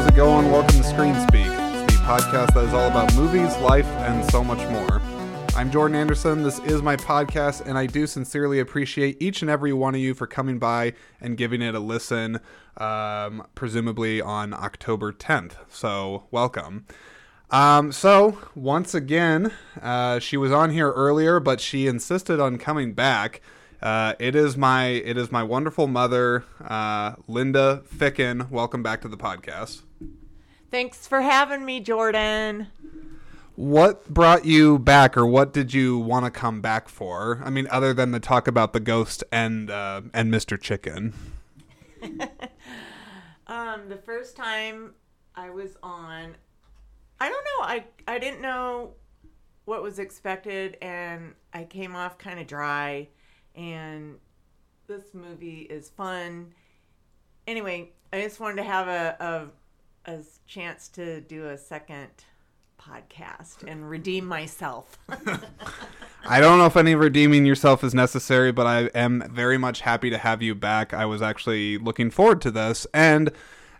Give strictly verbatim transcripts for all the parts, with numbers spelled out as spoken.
How's it going? Welcome to Screen Speak. It's the podcast that is all about movies, life, and so much more. I'm Jordan Anderson. This is my podcast, and I do sincerely appreciate each and every one of you for coming by and giving it a listen, um, presumably on October tenth. So, welcome. Um, so, once again, uh, she was on here earlier, but she insisted on coming back. Uh, it is my it is my wonderful mother, uh, Linda Ficken. Welcome back to the podcast. Thanks for having me, Jordan. What brought you back, or what did you want to come back for? I mean, other than the talk about the ghost and uh, and Mister Chicken. um, the first time I was on, I don't know. I I didn't know what was expected, and I came off kind of dry. And this movie is fun. Anyway, I just wanted to have a, a, a chance to do a second podcast and redeem myself. I don't know if any redeeming yourself is necessary, but I am very much happy to have you back. I was actually looking forward to this. And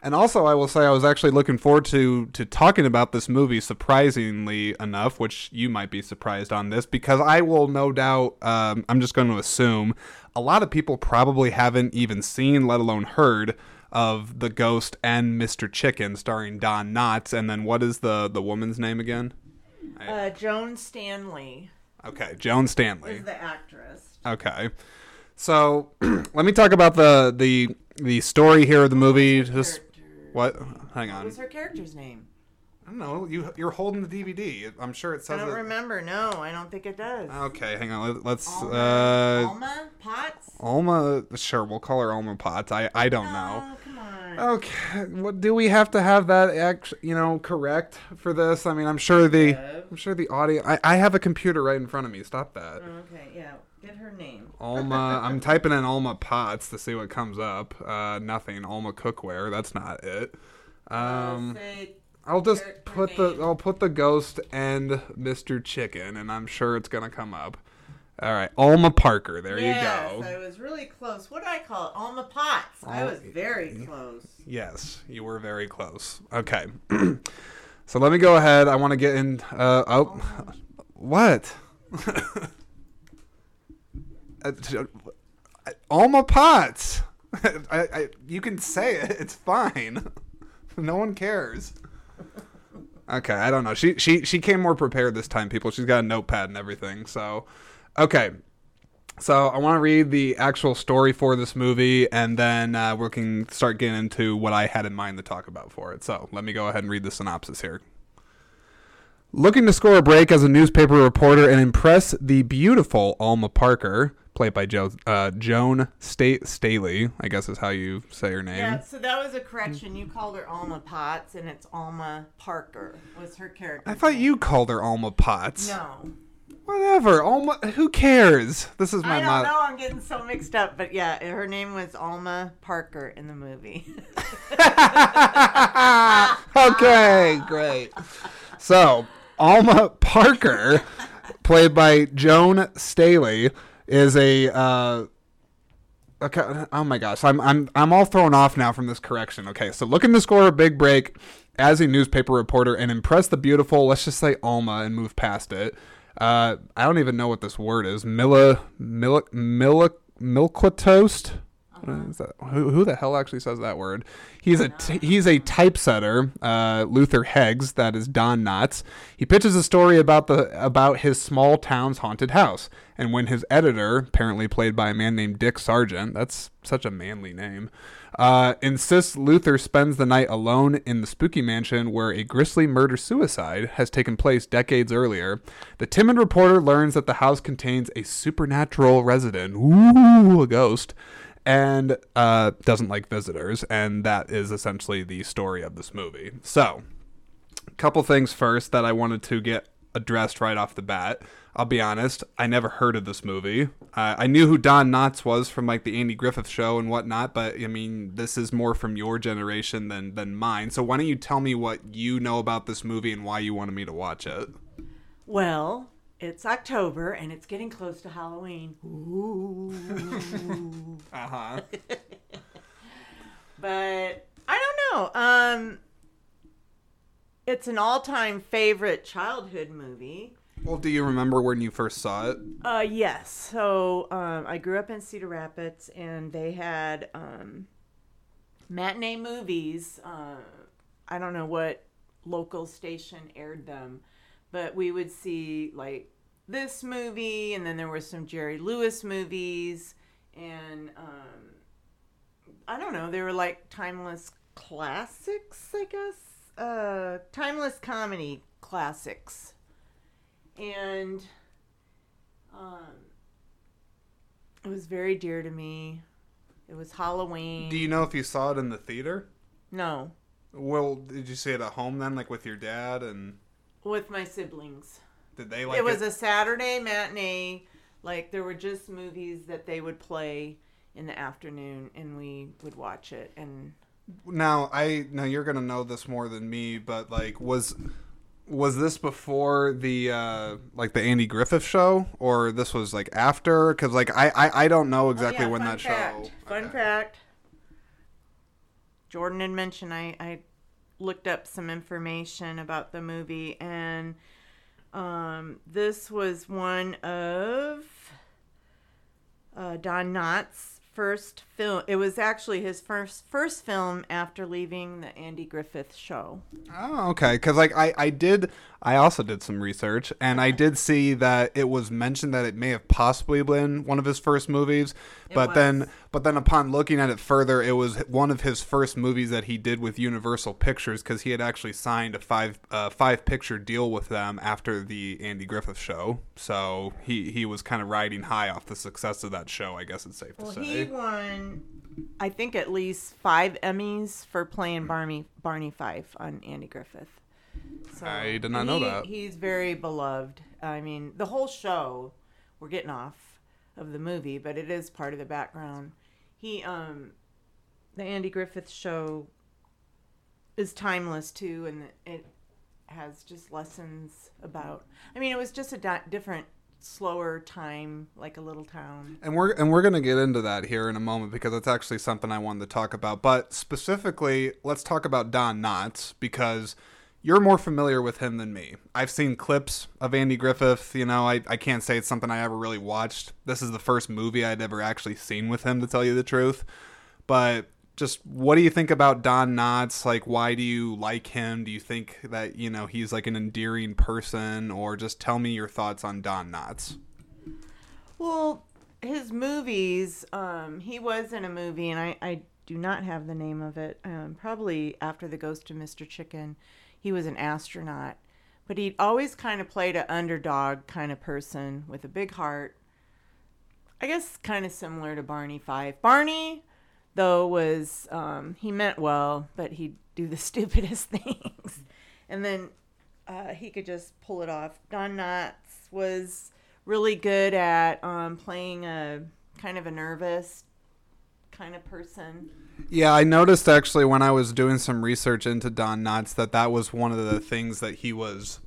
and also, I will say I was actually looking forward to, to talking about this movie, surprisingly enough, which you might be surprised on this, because I will no doubt, um, I'm just going to assume, a lot of people probably haven't even seen, let alone heard, of The Ghost and Mister Chicken, starring Don Knotts. And then what is the, the woman's name again? Uh, Joan Stanley. Okay, Joan Stanley. Is the actress. Okay. So, let me talk about the... the The story here of the movie, just what? Hang on. What was her character's name? I don't know. You you're holding the D V D. I'm sure it says. I don't it. remember. No, I don't think it does. Okay, hang on. Let's. Alma, uh, Alma Potts. Alma, sure. We'll call her Alma Potts. I, I don't oh, know. Come on. Okay. What do we have to have that act? You know, correct for this? I mean, I'm sure the I'm sure the audience. I, I have a computer right in front of me. Stop that. Okay. Yeah. Get her name. Alma. I'm typing in Alma Potts to see what comes up. Uh, nothing. Alma Cookware. That's not it. Um, I'll just put the I'll put the ghost and Mister Chicken, and I'm sure it's gonna come up. All right, Alma Parker. There yes, you go. Yes, I was really close. What did I call it? Alma Potts. Al- I was very close. Yes, you were very close. Okay. So let me go ahead. I want to get in. Uh, oh, oh, what? Alma Potts. I, I, you can say it. It's fine. No one cares. Okay, I don't know. She she she came more prepared this time, people. She's got a notepad and everything. So, okay. So I want to read the actual story for this movie, and then uh, we can start getting into what I had in mind to talk about for it. So let me go ahead and read the synopsis here. Looking to score a break as a newspaper reporter and impress the beautiful Alma Parker, played by jo- uh, Joan Sta- Staley, I guess is how you say her name. Yeah, so that was a correction. You called her Alma Potts, and it's Alma Parker was her character. I thought name. You called her Alma Potts. No. Whatever. Alma. Who cares? This is my. I don't mod- know. I'm getting so mixed up, but yeah, her name was Alma Parker in the movie. Okay, great. So. Alma Parker, played by Joan Staley, is a uh, okay, oh my gosh, I'm I'm I'm all thrown off now from this correction. Okay, so looking to score a big break as a newspaper reporter and impress the beautiful, let's just say Alma and move past it. Uh, I don't even know what this word is. Milla Milla Milla Milquetoast. What is that? Who, who the hell actually says that word? He's a t- he's a typesetter, uh, Luther Heggs. That is Don Knotts. He pitches a story about the about his small town's haunted house, and when his editor, apparently played by a man named Dick Sargent, that's such a manly name, uh, insists Luther spends the night alone in the spooky mansion where a grisly murder-suicide has taken place decades earlier. The timid reporter learns that the house contains a supernatural resident, ooh, a ghost. And uh, doesn't like visitors, and that is essentially the story of this movie. So, a couple things first that I wanted to get addressed right off the bat. I'll be honest, I never heard of this movie. Uh, I knew who Don Knotts was from like the Andy Griffith show and whatnot, but I mean, this is more from your generation than, than mine. So why don't you tell me what you know about this movie and why you wanted me to watch it? Well... It's October, and it's getting close to Halloween. Ooh. Uh-huh. But I don't know. Um, It's an all-time favorite childhood movie. Well, do you remember when you first saw it? Uh, yes. So um, I grew up in Cedar Rapids, and they had um, matinee movies. Uh, I don't know what local station aired them, but we would see, like, this movie, and then there were some Jerry Lewis movies, and um, I don't know. They were, like, timeless classics, I guess? Uh, timeless comedy classics. And um, it was very dear to me. It was Halloween. Do you know if you saw it in the theater? No. Well, did you see it at home then, like with your dad and? With my siblings. Did they like it? It was a Saturday matinee. Like, there were just movies that they would play in the afternoon, and we would watch it. And now I now you're gonna know this more than me, but like was. Was this before the uh, like the Andy Griffith show, or this was like after? Because like I, I, I don't know exactly oh, yeah, when that fact. show. Fun okay. fact. Jordan had mentioned I, I looked up some information about the movie, and um, this was one of uh, Don Knotts' first film. It was actually his first first film after leaving the Andy Griffith show. Oh, okay. Because like I, I did, I also did some research, and I did see that it was mentioned that it may have possibly been one of his first movies, it but was. then but then upon looking at it further, it was one of his first movies that he did with Universal Pictures, because he had actually signed a five uh, five picture deal with them after the Andy Griffith show. So he he was kind of riding high off the success of that show, I guess it's safe to well, say. He won, I think, at least five Emmys for playing Barney Barney Fife on Andy Griffith. So I did not he, know that. He's very beloved. I mean, the whole show, we're getting off of the movie, but it is part of the background. He, um, the Andy Griffith show is timeless too, and it has just lessons about. I mean, it was just a di- different. slower time, like a little town. And we're and we're going to get into that here in a moment, because that's actually something I wanted to talk about. But specifically, let's talk about Don Knotts, because you're more familiar with him than me. I've seen clips of Andy Griffith. You know, I, I can't say it's something I ever really watched. This is the first movie I'd ever actually seen with him, to tell you the truth. But just what do you think about Don Knotts? Like, why do you like him? Do you think that, you know, he's like an endearing person? Or just tell me your thoughts on Don Knotts. Well, his movies, um, he was in a movie, and I, I do not have the name of it. Um, probably after The Ghost of Mister Chicken, he was an astronaut. But he always kind of played an underdog kind of person with a big heart. I guess kind of similar to Barney Fife. Barney... though was um, he meant well, but he'd do the stupidest things, and then uh, he could just pull it off. Don Knotts was really good at um, playing a kind of a nervous kind of person. Yeah, I noticed actually when I was doing some research into Don Knotts that that was one of the things that he was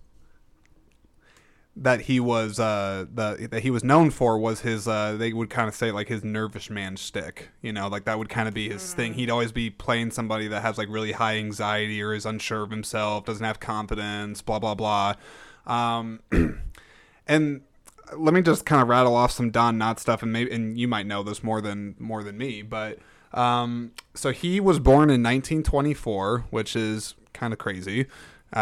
that he was uh the that he was known for was his uh they would kind of say like his nervous man shtick, you know, like that would kind of be his mm-hmm. thing. He'd always be playing somebody that has like really high anxiety or is unsure of himself, doesn't have confidence, blah blah blah. Um and let me just kind of rattle off some Don Knotts stuff, and maybe and you might know this more than more than me, but um so he was born in nineteen twenty-four, which is kind of crazy.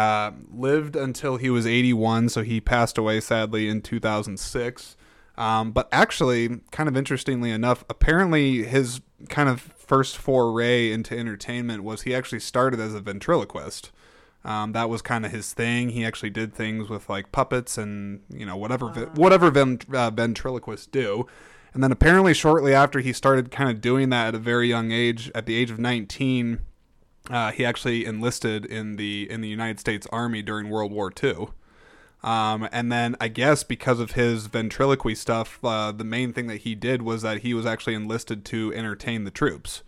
Uh, lived until he was eighty-one, so he passed away, sadly, in two thousand six. Um, but actually, kind of interestingly enough, apparently his kind of first foray into entertainment was he actually started as a ventriloquist. Um, that was kind of his thing. He actually did things with, like, puppets and, you know, whatever uh. whatever vent- uh, ventriloquists do. And then apparently shortly after he started kind of doing that at a very young age, at the age of nineteen... Uh, he actually enlisted in the in the United States Army during World War Two. Um, and then I guess because of his ventriloquy stuff, uh, the main thing that he did was that he was actually enlisted to entertain the troops.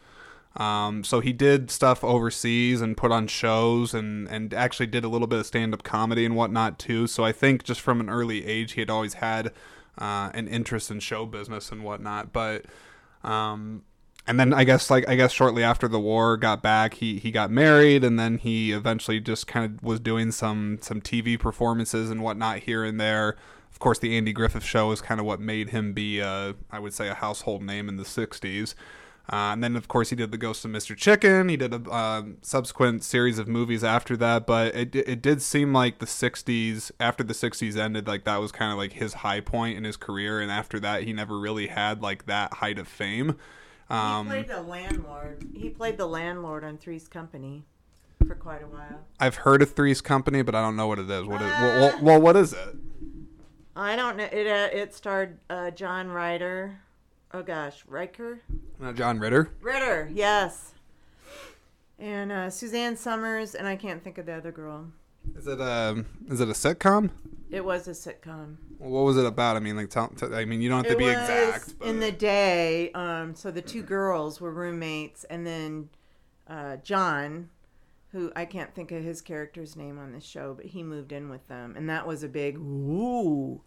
Um, so he did stuff overseas and put on shows and, and actually did a little bit of stand-up comedy and whatnot too. So I think just from an early age, he had always had uh, an interest in show business and whatnot. But... Um, And then I guess like I guess shortly after the war, got back, he he got married, and then he eventually just kind of was doing some some T V performances and whatnot here and there. Of course, the Andy Griffith Show is kind of what made him be, a, I would say, a household name in the sixties. Uh, and then, of course, he did The Ghost of Mister Chicken. He did a uh, subsequent series of movies after that. But it it did seem like the sixties, after the sixties ended, like that was kind of like his high point in his career. And after that, he never really had like that height of fame. Um, he played the landlord. He played the landlord on Three's Company for quite a while. I've heard of Three's Company, but I don't know what it is. What uh, is well, well, what is it? I don't know. It uh, it starred uh, John Ritter. Oh gosh, Riker. Uh, John Ritter. Ritter, yes. And uh, Suzanne Somers, and I can't think of the other girl. Is it a is it a sitcom? It was a sitcom. What was it about? I mean, like, tell, tell, I mean, you don't have to be exact. But... in the day, um, so the two girls were roommates, and then uh, John, who I can't think of his character's name on the show, but he moved in with them, and that was a big ooh.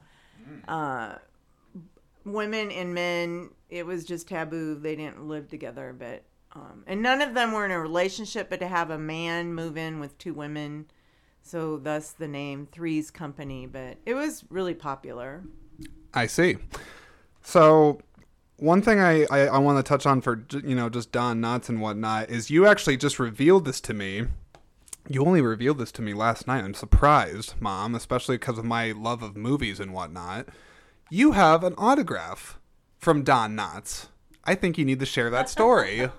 Uh, women and men, it was just taboo. They didn't live together, but um, and none of them were in a relationship. But to have a man move in with two women, so thus the name Three's Company. But it was really popular. I see. So. One thing I, I, I want to touch on for, you know, just Don Knotts and whatnot is you actually just revealed this to me. You only revealed this to me last night. I'm surprised, Mom, especially because of my love of movies and whatnot. You have an autograph from Don Knotts. I think you need to share that story.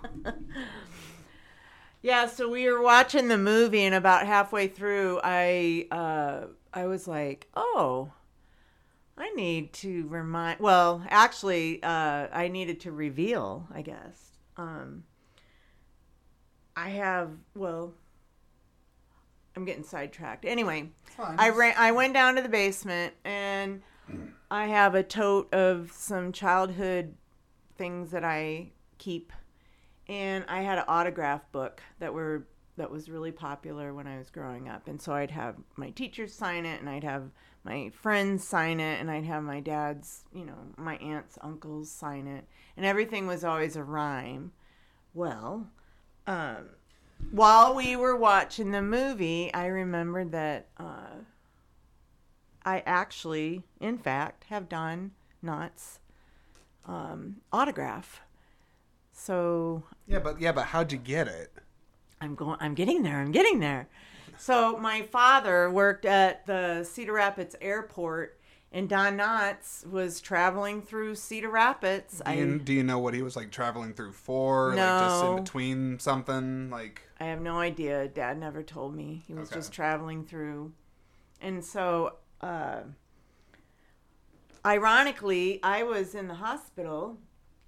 Yeah, so we were watching the movie, and about halfway through, I uh, I was like, oh... I need to remind, well, actually, uh, I needed to reveal, I guess. Um, I have, well, I'm getting sidetracked. Anyway, I ran, I went down to the basement, and I have a tote of some childhood things that I keep. And I had an autograph book that were that was really popular when I was growing up. And so I'd have my teachers sign it, and I'd have my friends sign it, and I'd have my dad's, you know, my aunts, uncles sign it, and everything was always a rhyme. Well, um, while we were watching the movie, I remembered that uh, I actually, in fact, have Don Knotts' um, autograph. So yeah, but yeah, but how'd you get it? I'm going. I'm getting there. I'm getting there. So my father worked at the Cedar Rapids airport, and Don Knotts was traveling through Cedar Rapids. Do you, I, do you know what he was like traveling through for? No. Like just in between something? Like I have no idea. Dad never told me. He was okay. Just traveling through. And so uh, ironically, I was in the hospital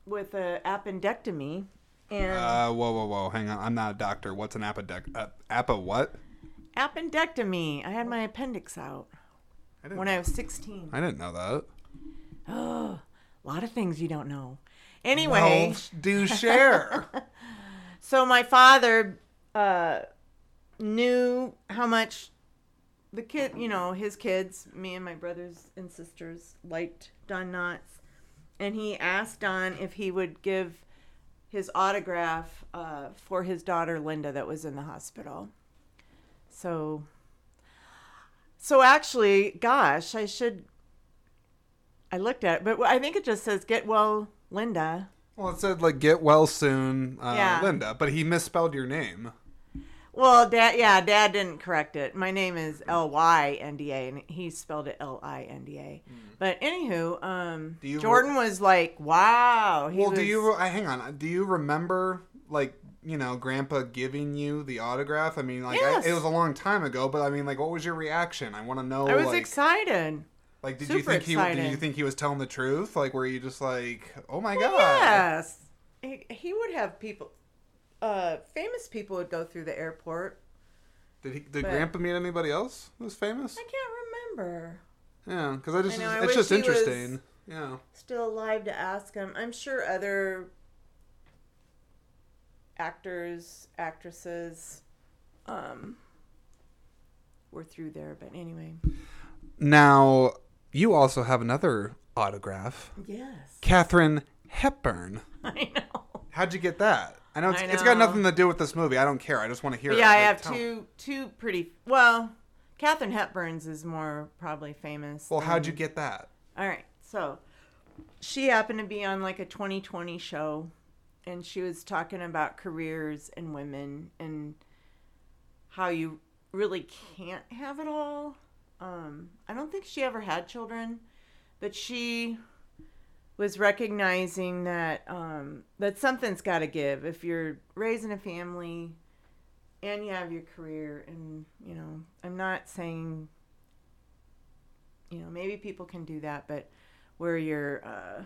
with an appendectomy. And uh, whoa, whoa, whoa. Hang on. I'm not a doctor. What's an appendect? Uh, appa what? Appendectomy. I had my appendix out I when I was sixteen. I didn't know that. Oh, a lot of things you don't know. Anyway. Well, do share. So my father uh, knew how much the kid, you know, his kids, me and my brothers and sisters, liked Don Knotts. And he asked Don if he would give his autograph uh, for his daughter, Linda, that was in the hospital. So, so actually, gosh, I should, I looked at it, but I think it just says, get well, Linda. Well, it said, like, get well soon, uh, yeah. Linda, but he misspelled your name. Well, Dad, yeah, Dad didn't correct it. My name is L Y N D A, and he spelled it L I N D A. Mm. But anywho, um, Jordan re- was like, wow. He well, was, do you, re- hang on, do you remember, like, you know, Grandpa giving you the autograph? I mean, like, yes. I, it was a long time ago, but I mean, like, what was your reaction? I want to know. I was like, excited. Like, did Super you think excited. he? Did you think he was telling the truth? Like, were you just like, oh my well, god? Yes. He, he would have people. Uh, famous people would go through the airport. Did he? Did but, Grandpa meet anybody else who was famous? I can't remember. Yeah, because I just I know, it's I just interesting. Yeah. Still alive to ask him. I'm sure other. Actors, actresses, um, were through there. But anyway. Now, you also have another autograph. Yes. Katharine Hepburn. I know. How'd you get that? I know it's, I know. It's got nothing to do with this movie. I don't care. I just want to hear but it. Yeah, I like, have two two pretty... Well, Katharine Hepburn's is more probably famous. Well, than, how'd you get that? All right. So she happened to be on like a twenty twenty show, and she was talking about careers and women and how you really can't have it all. Um, I don't think she ever had children, but she... was recognizing that um, that something's got to give if you're raising a family and you have your career. And, you know, I'm not saying, you know, maybe people can do that, but where you're, uh,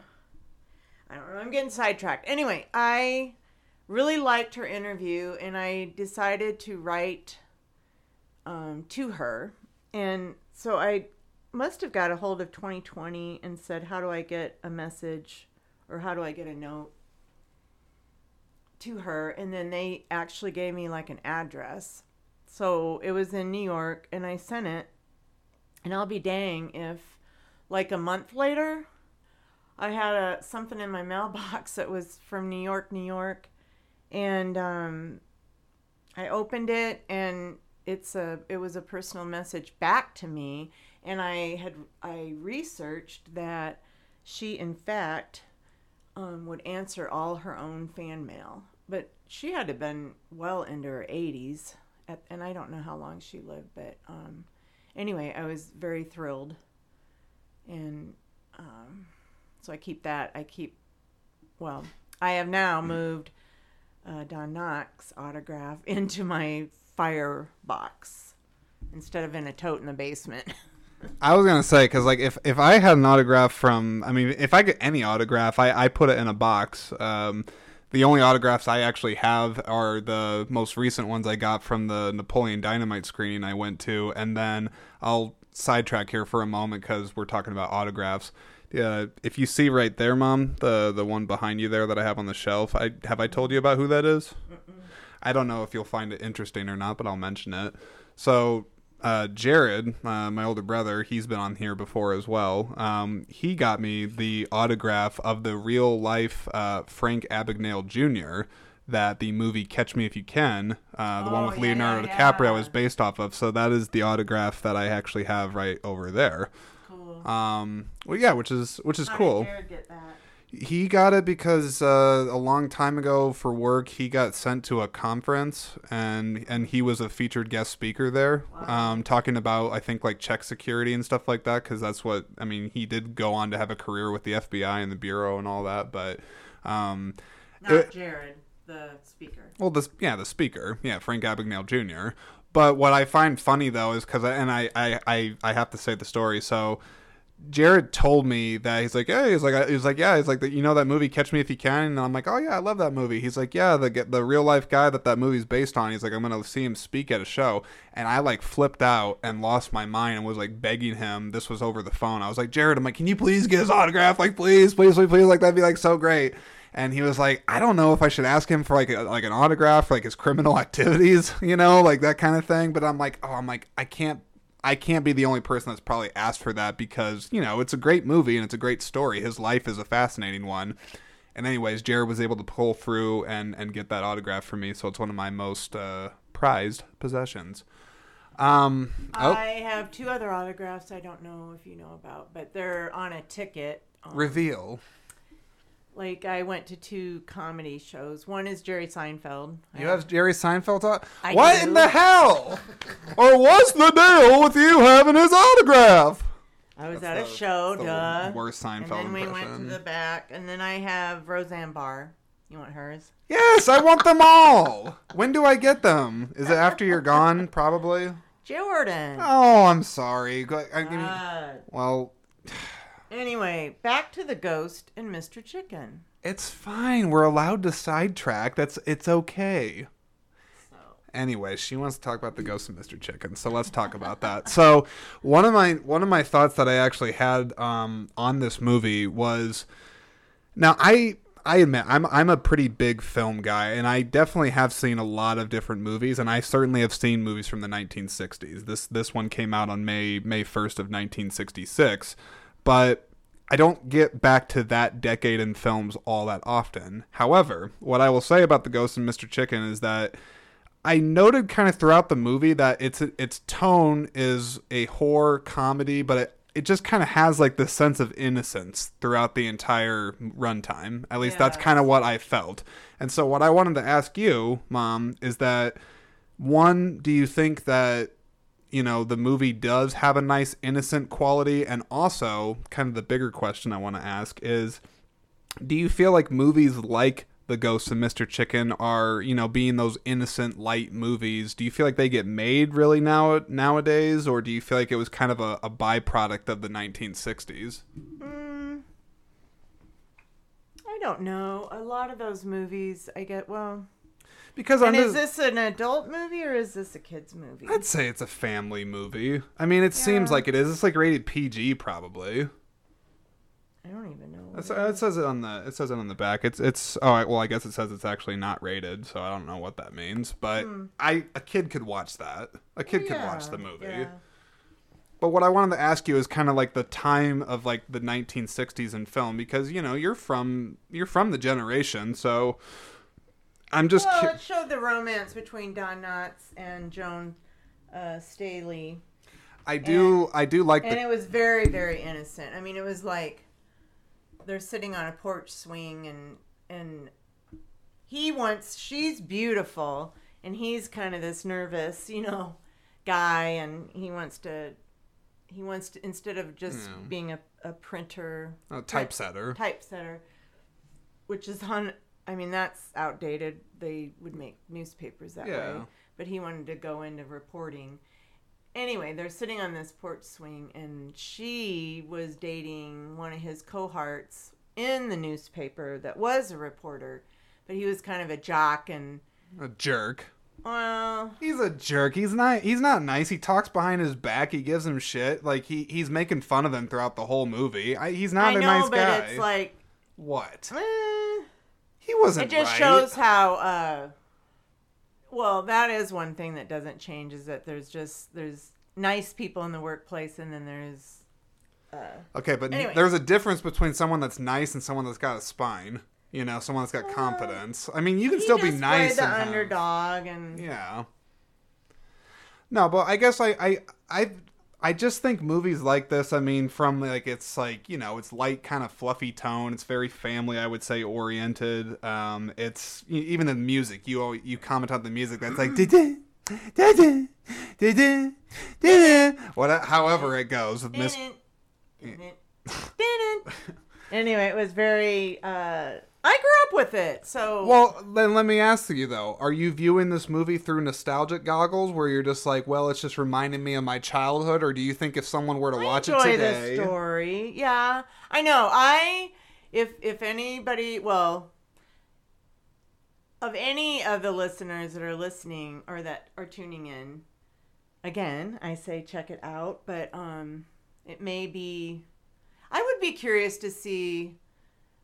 I don't know, I'm getting sidetracked. Anyway, I really liked her interview, and I decided to write um, to her. And so I must have got a hold of twenty twenty and said, how do I get a message, or how do I get a note to her? And then they actually gave me like an address. So it was in New York, and I sent it, and I'll be dang if like a month later I had a, something in my mailbox that was from New York, New York. And um, I opened it, and it's a, it was a personal message back to me. And I had I researched that she, in fact, um, would answer all her own fan mail. But she had to have been well into her eighties, at, and I don't know how long she lived. But um, anyway, I was very thrilled. And um, so I keep that. I keep, well, I have now moved uh, Don Knotts' autograph into my firebox instead of in a tote in the basement. I was going to say, because like if, if I had an autograph from, I mean, if I get any autograph, I, I put it in a box. Um, the only autographs I actually have are the most recent ones I got from the Napoleon Dynamite screening I went to. And then I'll sidetrack here for a moment because we're talking about autographs. Uh, if you see right there, Mom, the, the one behind you there that I have on the shelf, I have I told you about who that is? Mm-mm. I don't know if you'll find it interesting or not, but I'll mention it. So... Uh, Jared, uh, my older brother, he's been on here before as well. Um, he got me the autograph of the real life uh, Frank Abagnale Junior that the movie Catch Me If You Can, uh, the oh, one with yeah, Leonardo yeah, DiCaprio, yeah. is based off of. So that is the autograph that I actually have right over there. Cool. Um, well, yeah, which is which is How cool. Did Jared get that? He got it because uh, a long time ago for work, he got sent to a conference, and and he was a featured guest speaker there. Wow. um, talking about, I think, like check security and stuff like that, because that's what, I mean, he did go on to have a career with the F B I and the Bureau and all that, but... Um, Not it, Jared, the speaker. Well, the, yeah, the speaker. Yeah, Frank Abagnale Junior But what I find funny, though, is because, and I, I, I, I have to say the story, so... Jared told me that he's like, hey, he's like, he's like, yeah, he's like, you know that movie Catch Me If You Can, and I'm like, oh yeah, I love that movie. He's like, yeah, the the real life guy that that movie's based on. He's like, I'm gonna see him speak at a show, and I like flipped out and lost my mind and was like begging him. This was over the phone. I was like, Jared, I'm like, can you please get his autograph? Like, please, please, please, please, like that'd be like so great. And he was like, I don't know if I should ask him for like a, like an autograph for like his criminal activities, you know, like that kind of thing. But I'm like, oh, I'm like, I can't. I can't be the only person that's probably asked for that because, you know, it's a great movie and it's a great story. His life is a fascinating one. And anyways, Jared was able to pull through and, and get that autograph for me. So it's one of my most uh, prized possessions. Um, oh. I have two other autographs I don't know if you know about, but they're on a ticket. Um, Reveal. Like, I went to two comedy shows. One is Jerry Seinfeld. You have Jerry Seinfeld? Out? What do. in the hell? Or what's the deal with you having his autograph? I was that's at the, a show, duh. Worst Seinfeld and then impression. We went to the back. And then I have Roseanne Barr. You want hers? Yes, I want them all. When do I get them? Is it after you're gone, probably? Jordan. Oh, I'm sorry. I mean, well... Anyway, back to the ghost and Mister Chicken. It's fine. We're allowed to sidetrack. That's it's okay. So. Anyway, she wants to talk about the ghost and Mister Chicken, so let's talk about that. So, one of my one of my thoughts that I actually had um, on this movie was, now I I admit I'm I'm a pretty big film guy, and I definitely have seen a lot of different movies, and I certainly have seen movies from the nineteen sixties. This this one came out on May May first of nineteen sixty-six. But I don't get back to that decade in films all that often. However, what I will say about The Ghost and Mister Chicken is that I noted kind of throughout the movie that its its tone is a horror comedy, but it, it just kind of has like this sense of innocence throughout the entire runtime. At least yeah. that's kind of what I felt. And so what I wanted to ask you, Mom, is that, one, do you think that, you know, the movie does have a nice innocent quality? And also, kind of the bigger question I want to ask is, do you feel like movies like The Ghost and Mister Chicken are, you know, being those innocent light movies, do you feel like they get made really now nowadays, or do you feel like it was kind of a, a byproduct of the nineteen sixties? Mm, I don't know. A lot of those movies, I get, well... Because and under, is this an adult movie or is this a kid's movie? I'd say it's a family movie. I mean, it yeah. seems like it is. It's like rated P G, probably. I don't even know. That's, it, it says it on the it says it on the back. It's it's all right. Well, I guess it says it's actually not rated, so I don't know what that means. But hmm. I a kid could watch that. A kid well, yeah, could watch the movie. Yeah. But what I wanted to ask you is kind of like the time of like the nineteen sixties in film, because you know you're from you're from the generation, so. I'm just well, ki- it showed the romance between Don Knotts and Joan uh, Staley. I do, and, I do like, and the... it was very, very innocent. I mean, it was like they're sitting on a porch swing, and and he wants, she's beautiful, and he's kind of this nervous, you know, guy, and he wants to, he wants to instead of just yeah. being a a printer, a typesetter, type, typesetter, which is on. I mean, that's outdated. They would make newspapers that yeah. way. But he wanted to go into reporting. Anyway, they're sitting on this porch swing, and she was dating one of his cohorts in the newspaper that was a reporter, but he was kind of a jock and... A jerk. Well... He's a jerk. He's not He's not nice. He talks behind his back. He gives him shit. Like, he, he's making fun of him throughout the whole movie. I, he's not I a know, nice guy. I know, but it's like... What? Eh, He wasn't right. It just right. shows how, uh, well, that is one thing that doesn't change, is that there's just, there's nice people in the workplace, and then there's... Uh, okay, but anyway. There's a difference between someone that's nice and someone that's got a spine. You know, someone that's got uh, confidence. I mean, you can still be nice. He just played the sometimes. Underdog and... Yeah. No, but I guess I, I, I... I just think movies like this, I mean, from like, it's like, you know, it's light, kind of fluffy tone. It's very family, I would say, oriented. Um, it's even the music. You always, you comment on the music that's like, da-da, da-da, da-da, da-da. What, however it goes. Miss... Anyway, it was very... Uh... I grew up with it, so... Well, then let me ask you, though. Are you viewing this movie through nostalgic goggles, where you're just like, well, it's just reminding me of my childhood, or do you think if someone were to I watch it today... I enjoy this story, yeah. I know, I... If, if anybody... Well, of any of the listeners that are listening, or that are tuning in, again, I say check it out, but um, it may be... I would be curious to see...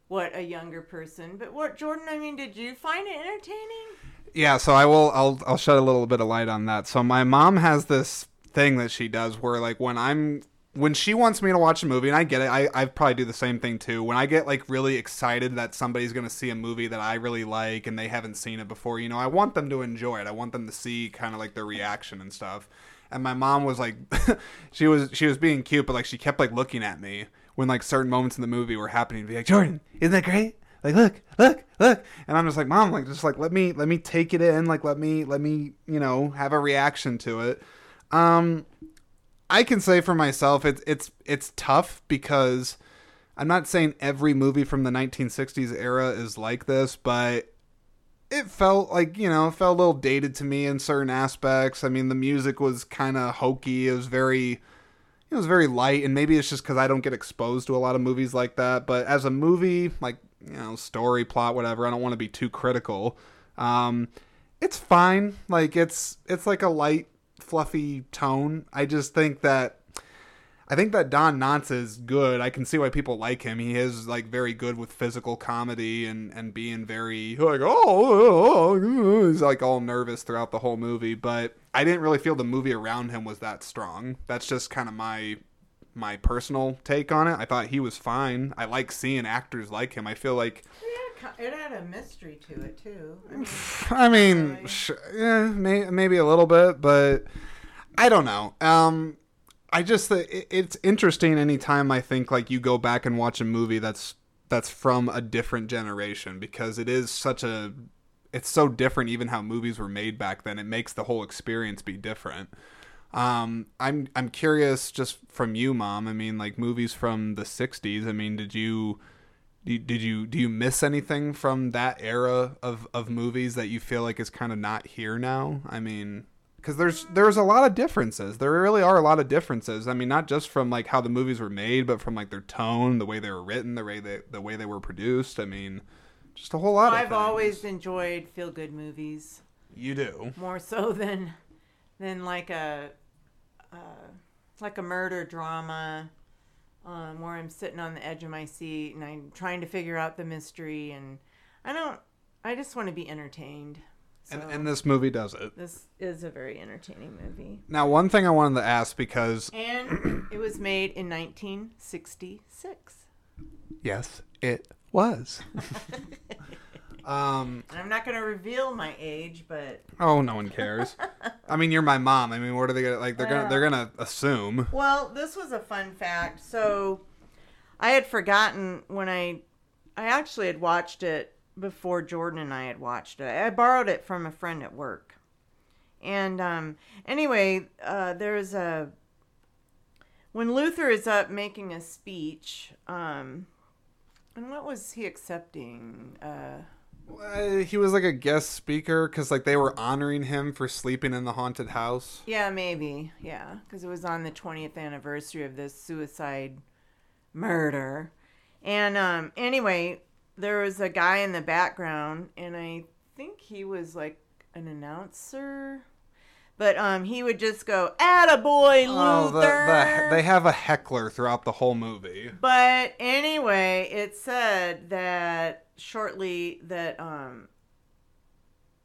What a younger person. But what, Jordan, I mean, did you find it entertaining? Yeah, so I will, I'll, I'll shed a little bit of light on that. So my mom has this thing that she does where, like, when I'm, when she wants me to watch a movie, and I get it, I, I probably do the same thing too. When I get, like, really excited that somebody's going to see a movie that I really like and they haven't seen it before, you know, I want them to enjoy it. I want them to see kind of, like, their reaction and stuff. And my mom was, like, she was, she was being cute, but, like, she kept, like, looking at me. When, like, certain moments in the movie were happening, to be like, Jordan, isn't that great? Like, look, look, look. And I'm just like, Mom, like, just, like, let me, let me take it in. Like, let me, let me, you know, have a reaction to it. Um, I can say for myself, it's, it's, it's tough because I'm not saying every movie from the nineteen sixties era is like this, but it felt like, you know, it felt a little dated to me in certain aspects. I mean, the music was kind of hokey. It was very... It was very light, and maybe it's just because I don't get exposed to a lot of movies like that. But as a movie, like, you know, story, plot, whatever, I don't want to be too critical. Um, it's fine. Like, it's it's like a light, fluffy tone. I just think that, I think that Don Knotts is good. I can see why people like him. He is, like, very good with physical comedy and, and being very, like, oh, oh, oh, he's, like, all nervous throughout the whole movie. But... I didn't really feel the movie around him was that strong. That's just kind of my my personal take on it. I thought he was fine. I like seeing actors like him. I feel like... Yeah, it had a mystery to it, too. I mean, I mean really. sh- yeah, may- maybe a little bit, but I don't know. Um, I just... It, it's interesting anytime I think, like, you go back and watch a movie that's that's from a different generation, because it is such a... It's so different, even how movies were made back then. It makes the whole experience be different. Um, I'm I'm curious just from you, Mom. I mean, like movies from the sixties. I mean, did you did you do you miss anything from that era of, of movies that you feel like is kind of not here now? I mean, because there's there's a lot of differences. There really are a lot of differences. I mean, not just from like how the movies were made, but from like their tone, the way they were written, the way they the way they were produced. I mean, just a whole lot. Well, of I've things. always enjoyed feel good movies. You do more so than than like a. Uh, like a murder drama um, where I'm sitting on the edge of my seat and I'm trying to figure out the mystery, and I don't I just want to be entertained. So and, and this movie does it. This is a very entertaining movie. Now, one thing I wanted to ask, because and it was made in nineteen sixty-six. Yes, it was. Um, I'm not going to reveal my age, but oh, no one cares. I mean, you're my mom. I mean, what are they gonna, like? They're gonna they're gonna assume. Well, this was a fun fact. So, I had forgotten when I I actually had watched it before Jordan and I had watched it. I borrowed it from a friend at work, and um, anyway, uh, there's a when Luther is up making a speech, um, and what was he accepting? Uh, Uh, he was like a guest speaker because like they were honoring him for sleeping in the haunted house. Yeah, maybe. Yeah, because it was on the twentieth anniversary of this suicide murder. And um, anyway, there was a guy in the background, and I think he was like an announcer. But um, he would just go, "Attaboy, Luther!" Oh, the, the, they have a heckler throughout the whole movie. But anyway, it said that shortly that um,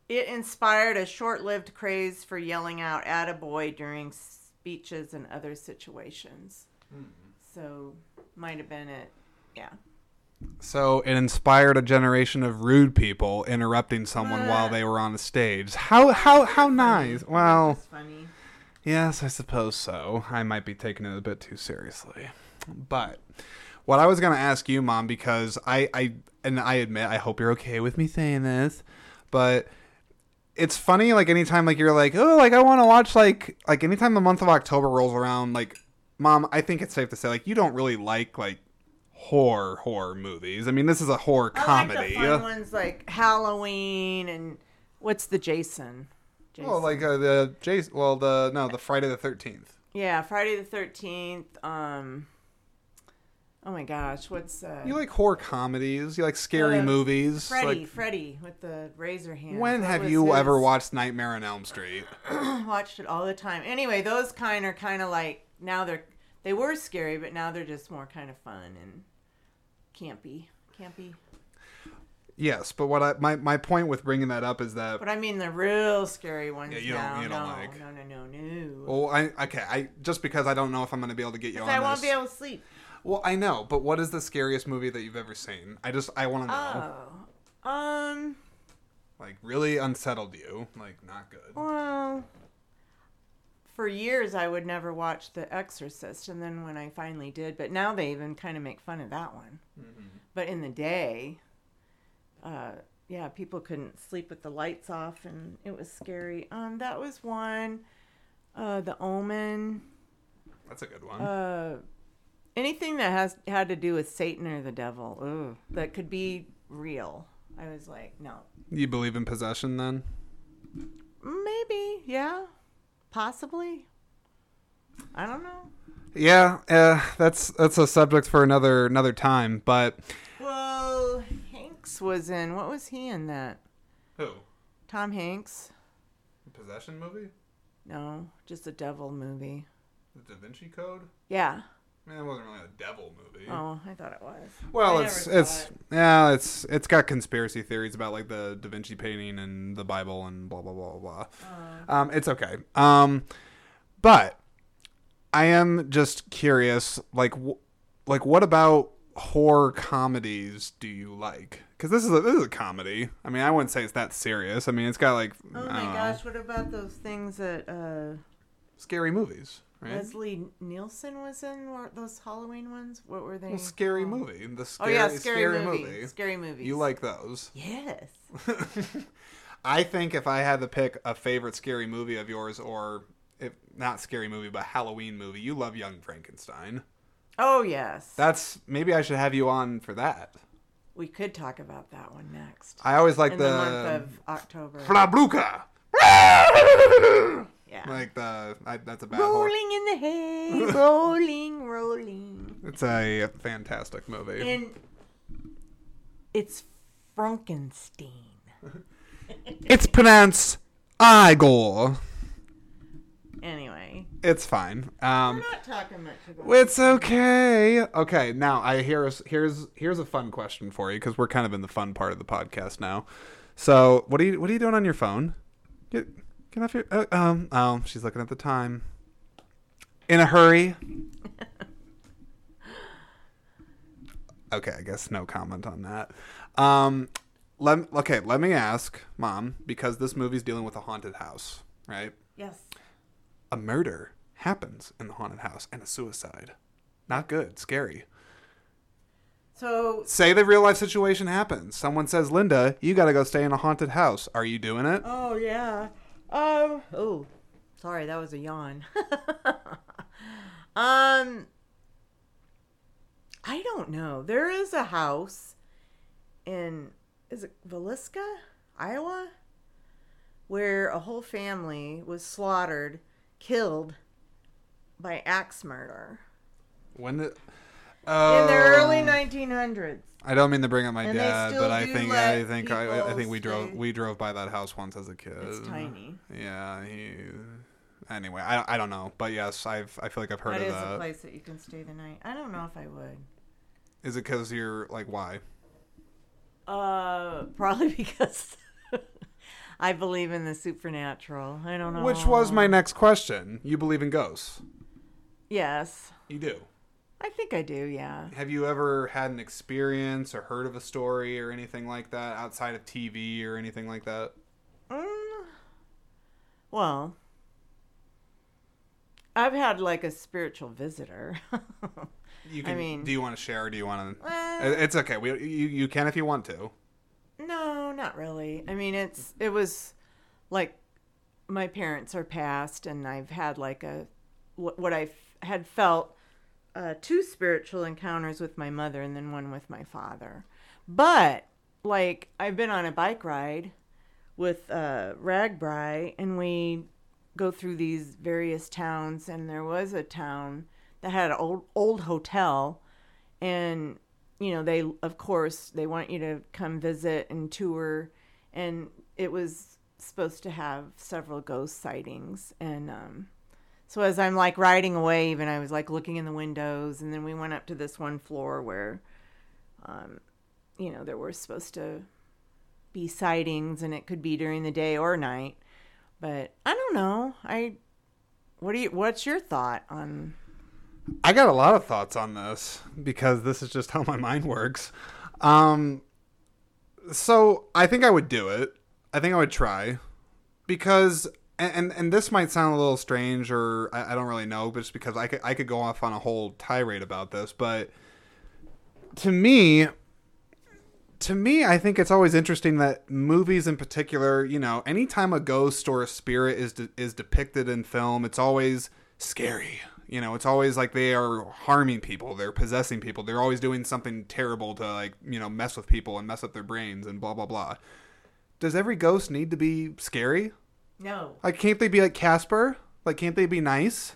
it inspired a short-lived craze for yelling out "Attaboy" during speeches and other situations. Mm. So might have been it, yeah. So it inspired a generation of rude people interrupting someone uh, while they were on a stage. How how how nice. Well, that's funny. Yes, I suppose so. I might be taking it a bit too seriously. But what I was going to ask you, Mom, because I, I and I admit, I hope you're okay with me saying this, but it's funny, like anytime like you're like, oh, like I want to watch like like anytime the month of October rolls around, like Mom, I think it's safe to say like you don't really like like horror horror movies. I mean, this is a horror comedy. I like the fun ones like Halloween and what's the Jason? Jason. Well, like uh, the Jason. Well, the no, the Friday the thirteenth. Yeah, Friday the thirteenth. Um, oh my gosh, what's uh, you like horror comedies? You like scary uh, movies? Freddy, like, Freddy with the razor hand. When that have you his... ever watched Nightmare on Elm Street? Watched it all the time. Anyway, those kind are kind of like now they're they were scary, but now they're just more kind of fun and campy campy yes but what I my, my point with bringing that up is that but I mean the real scary ones yeah, you don't, now you don't no, like. no no no no well I okay I just because I don't know if I'm going to be able to get you on I this. Won't be able to sleep. Well, I know, but what is the scariest movie that you've ever seen? I just I want to know. Oh, um like really unsettled you, like not good. Well, for years, I would never watch The Exorcist, and then when I finally did, but now they even kind of make fun of that one. Mm-hmm. But in the day, uh, yeah, people couldn't sleep with the lights off, and it was scary. Um, that was one. Uh, The Omen. That's a good one. Uh, anything that has had to do with Satan or the devil, ooh, that could be real. I was like, no. You believe in possession then? Maybe, yeah. Possibly. I don't know. Yeah, uh, that's that's a subject for another another time. But well, Hanks was in. What was he in that? Who? Tom Hanks. A possession movie? No, just a devil movie. The Da Vinci Code? Yeah. Man, it wasn't really a devil movie. Oh, I thought it was. Well, I it's it's it. yeah, it's it's got conspiracy theories about like the Da Vinci painting and the Bible and blah blah blah blah. Uh, um, it's okay. Um, but I am just curious, like, w- like what about horror comedies do you like? Because this is a, this is a comedy. I mean, I wouldn't say it's that serious. I mean, it's got like oh my gosh, know. what about those things that uh, Scary Movies? Right? Leslie Nielsen was in those Halloween ones. What were they? Well, Scary oh. Movie. The scary, oh yeah, Scary, scary movie. movie. Scary Movies. You like those? Yes. I think if I had to pick a favorite Scary Movie of yours, or if not Scary Movie, but Halloween movie, you love Young Frankenstein. Oh yes. That's maybe I should have you on for that. We could talk about that one next. I always like the, the month of October. Flabluka. Yeah. Like the I, that's a bad rolling horror. In the hay, rolling, rolling. It's a fantastic movie. And it's Frankenstein. It's pronounced Igor. Anyway. It's fine. Um, We're not talking much about it. It's okay. Okay, now I hear here's here's a fun question for you, because we're kind of in the fun part of the podcast now. So what are you what are you doing on your phone? Get, get off your uh, um oh she's looking at the time. In a hurry. Okay, I guess no comment on that. Um Let, okay, let me ask, Mom, because this movie's dealing with a haunted house, right? Yes. A murder happens in the haunted house, and a suicide. Not good. Scary. So... Say the real-life situation happens. Someone says, Linda, you gotta go stay in a haunted house. Are you doing it? Oh, yeah. Um... Oh, sorry, that was a yawn. um... I don't know. There is a house in... Is it Villisca, Iowa? Where a whole family was slaughtered, killed by axe murder. When the... Uh, in the early nineteen hundreds. I don't mean to bring up my and dad, but I think I think I, I think we drove we drove by that house once as a kid. It's tiny. Yeah. He, anyway, I I don't know, but yes, I've I feel like I've heard that of that. That is a place that you can stay the night. I don't know if I would. Is it because you're like why? Uh, probably because I believe in the supernatural. I don't know. Which was my next question. You believe in ghosts? Yes. You do? I think I do, yeah. Have you ever had an experience or heard of a story or anything like that outside of T V or anything like that? Mm, well, I've had like a spiritual visitor. You can, I mean, do you want to share or do you want to... Uh, it's okay. We, you, you can if you want to. No, not really. I mean, it's it was like my parents are passed and I've had like a... What, what I had felt uh, two spiritual encounters with my mother and then one with my father. But, like, I've been on a bike ride with uh, RAGBRAI and we go through these various towns and there was a town... that had an old, old hotel and, you know, they, of course, they want you to come visit and tour. And it was supposed to have several ghost sightings. And um, so as I'm like riding away, even I was like looking in the windows and then we went up to this one floor where, um, you know, there were supposed to be sightings and it could be during the day or night. But I don't know. I, what do you, what's your thought on... I got a lot of thoughts on this because this is just how my mind works. Um, so I think I would do it. I think I would try because, and, and this might sound a little strange or I, I don't really know, but it's because I could, I could go off on a whole tirade about this, but to me, to me, I think it's always interesting that movies in particular, you know, anytime a ghost or a spirit is, de- is depicted in film, it's always scary. You know, it's always like they are harming people. They're possessing people. They're always doing something terrible to, like, you know, mess with people and mess up their brains and blah, blah, blah. Does every ghost need to be scary? No. Like, can't they be like Casper? Like, can't they be nice?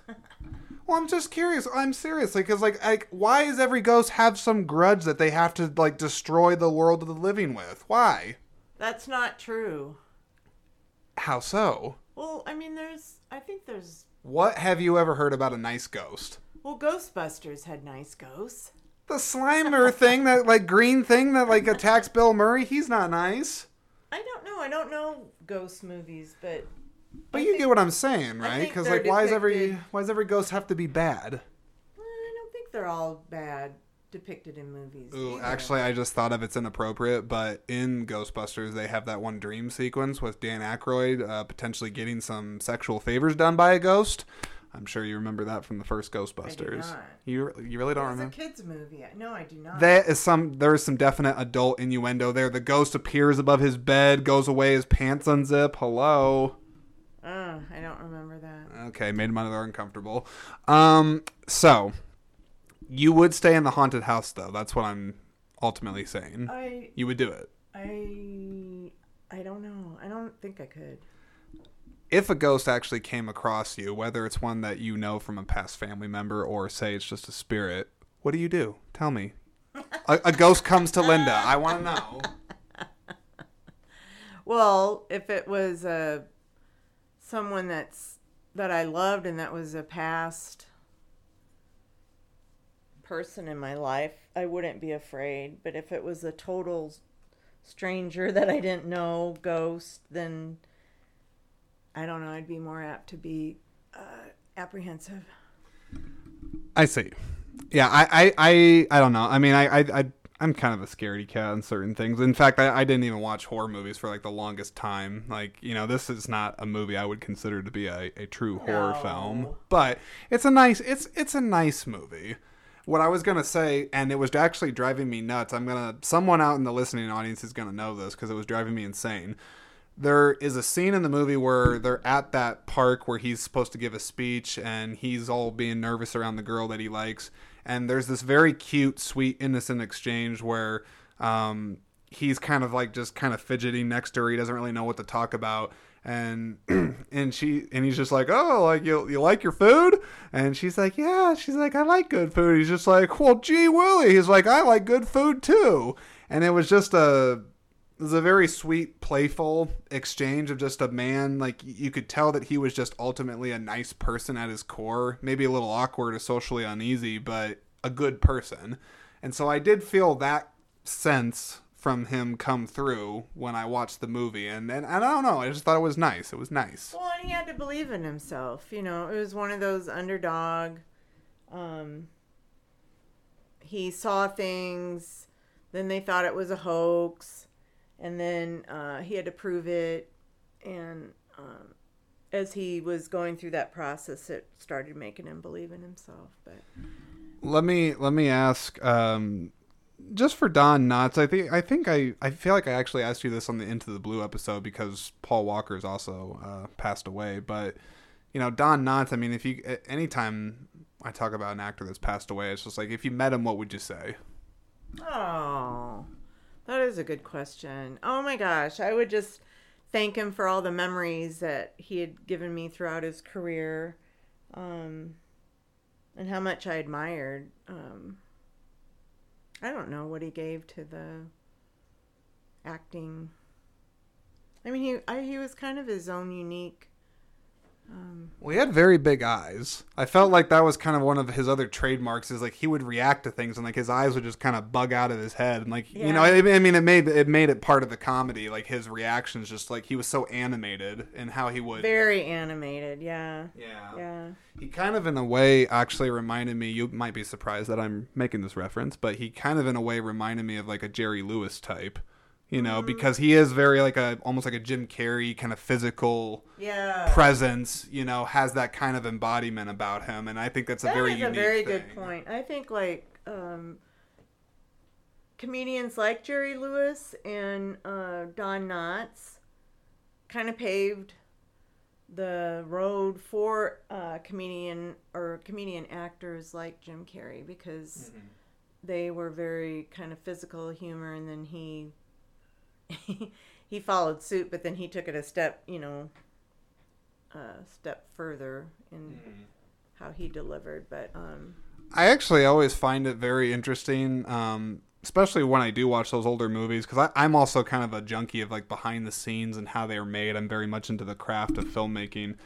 Well, I'm just curious. I'm serious. Like, because, like, like, why does every ghost have some grudge that they have to, like, destroy the world of the living with? Why? That's not true. How so? Well, I mean, there's, I think there's... What have you ever heard about a nice ghost? Well, Ghostbusters had nice ghosts. The Slimer thing, that like green thing that like attacks Bill Murray, he's not nice. I don't know. I don't know ghost movies, but But I you think, get what I'm saying, right? Because like, why is every why does every ghost have to be bad? Well, I don't think they're all bad depicted in movies. Ooh, either. Actually, I just thought of it's inappropriate, but in Ghostbusters, they have that one dream sequence with Dan Aykroyd uh, potentially getting some sexual favors done by a ghost. I'm sure you remember that from the first Ghostbusters. I do not. You you really don't remember? It's a kids movie. No, I do not. There is some there is some definite adult innuendo there. The ghost appears above his bed, goes away, his pants unzip. Hello. Uh, I don't remember that. Okay, made him another uncomfortable. Um, so you would stay in the haunted house, though. That's what I'm ultimately saying. I you would do it. I I don't know. I don't think I could. If a ghost actually came across you, whether it's one that you know from a past family member or say it's just a spirit, what do you do? Tell me. a, a ghost comes to Linda. I want to know. Well, if it was a someone that's that I loved and that was a past person in my life, I wouldn't be afraid. But if it was a total stranger that I didn't know, ghost, then I don't know. I'd be more apt to be uh, apprehensive. I see. Yeah, I, I, I, I don't know. I mean, I, I, I, I'm kind of a scaredy cat on certain things. In fact, I, I didn't even watch horror movies for like the longest time. Like, you know, this is not a movie I would consider to be a, a true horror no. film, but it's a nice, it's, it's a nice movie. What I was going to say, and it was actually driving me nuts. I'm going to, someone out in the listening audience is going to know this because it was driving me insane. There is a scene in the movie where they're at that park where he's supposed to give a speech and he's all being nervous around the girl that he likes. And there's this very cute, sweet, innocent exchange where um, he's kind of like just kind of fidgeting next to her. He doesn't really know what to talk about. And and she and he's just like, oh, like you you like your food? And she's like, yeah. She's like, I like good food. He's just like, well, gee Willie. He's like, I like good food too. And it was just a... It was a very sweet, playful exchange of just a man. Like, you could tell that he was just ultimately a nice person at his core. Maybe a little awkward or socially uneasy, but a good person. And so I did feel that sense from him come through when I watched the movie. And, and I don't know. I just thought it was nice. It was nice. Well, and he had to believe in himself. You know, it was one of those underdog. Um, he saw things. Then they thought it was a hoax. And then uh, he had to prove it. And um, as he was going through that process, it started making him believe in himself. But let me let me ask, um, just for Don Knotts, I think I think I, I feel like I actually asked you this on the Into the Blue episode because Paul Walker's also uh, passed away. But you know, Don Knotts. I mean, if you anytime I talk about an actor that's passed away, it's just like if you met him, what would you say? Oh. That is a good question. Oh, my gosh. I would just thank him for all the memories that he had given me throughout his career um, and how much I admired. Um, I don't know what he gave to the acting. I mean, he I, he was kind of his own unique. Um, well, he had very big eyes. I felt like that was kind of one of his other trademarks is like he would react to things and like his eyes would just kind of bug out of his head. And like, yeah. you know, I, I mean, it made it made it part of the comedy. Like his reactions, just like he was so animated and how he would. Very animated. Yeah. Yeah. Yeah. He kind of in a way actually reminded me, you might be surprised that I'm making this reference, but he kind of in a way reminded me of like a Jerry Lewis type. You know, because he is very like a, almost like a Jim Carrey kind of physical yeah. presence, you know, has that kind of embodiment about him. And I think that's a that very unique thing. That is a very thing. Good point. I think like um, comedians like Jerry Lewis and uh, Don Knotts kind of paved the road for uh, comedian or comedian actors like Jim Carrey because mm-hmm. they were very kind of physical humor and then he... he followed suit, but then he took it a step, you know, uh, step further in how he delivered. But um, I actually always find it very interesting, um, especially when I do watch those older movies, because I'm also kind of a junkie of like behind the scenes and how they are made. I'm very much into the craft of filmmaking,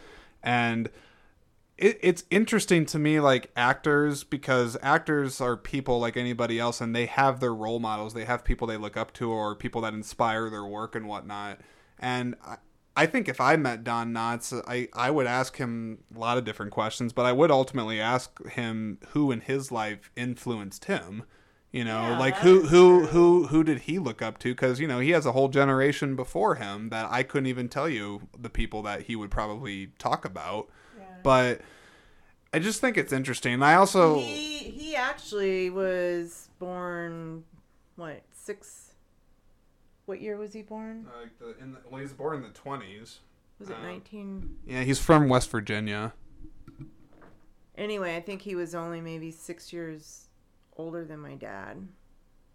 and it, it's interesting to me, like actors, because actors are people like anybody else and they have their role models. They have people they look up to or people that inspire their work and whatnot. And I, I think if I met Don Knotts, I, I would ask him a lot of different questions, but I would ultimately ask him who in his life influenced him. You know, yeah, like who who who who did he look up to? Because, you know, he has a whole generation before him that I couldn't even tell you the people that he would probably talk about. Yeah. But I just think it's interesting. I also he he actually was born what six. What year was he born? Uh, the, in the, well, he was born in the twenties. Was it nineteen? Uh, yeah, he's from West Virginia. Anyway, I think he was only maybe six years older than my dad.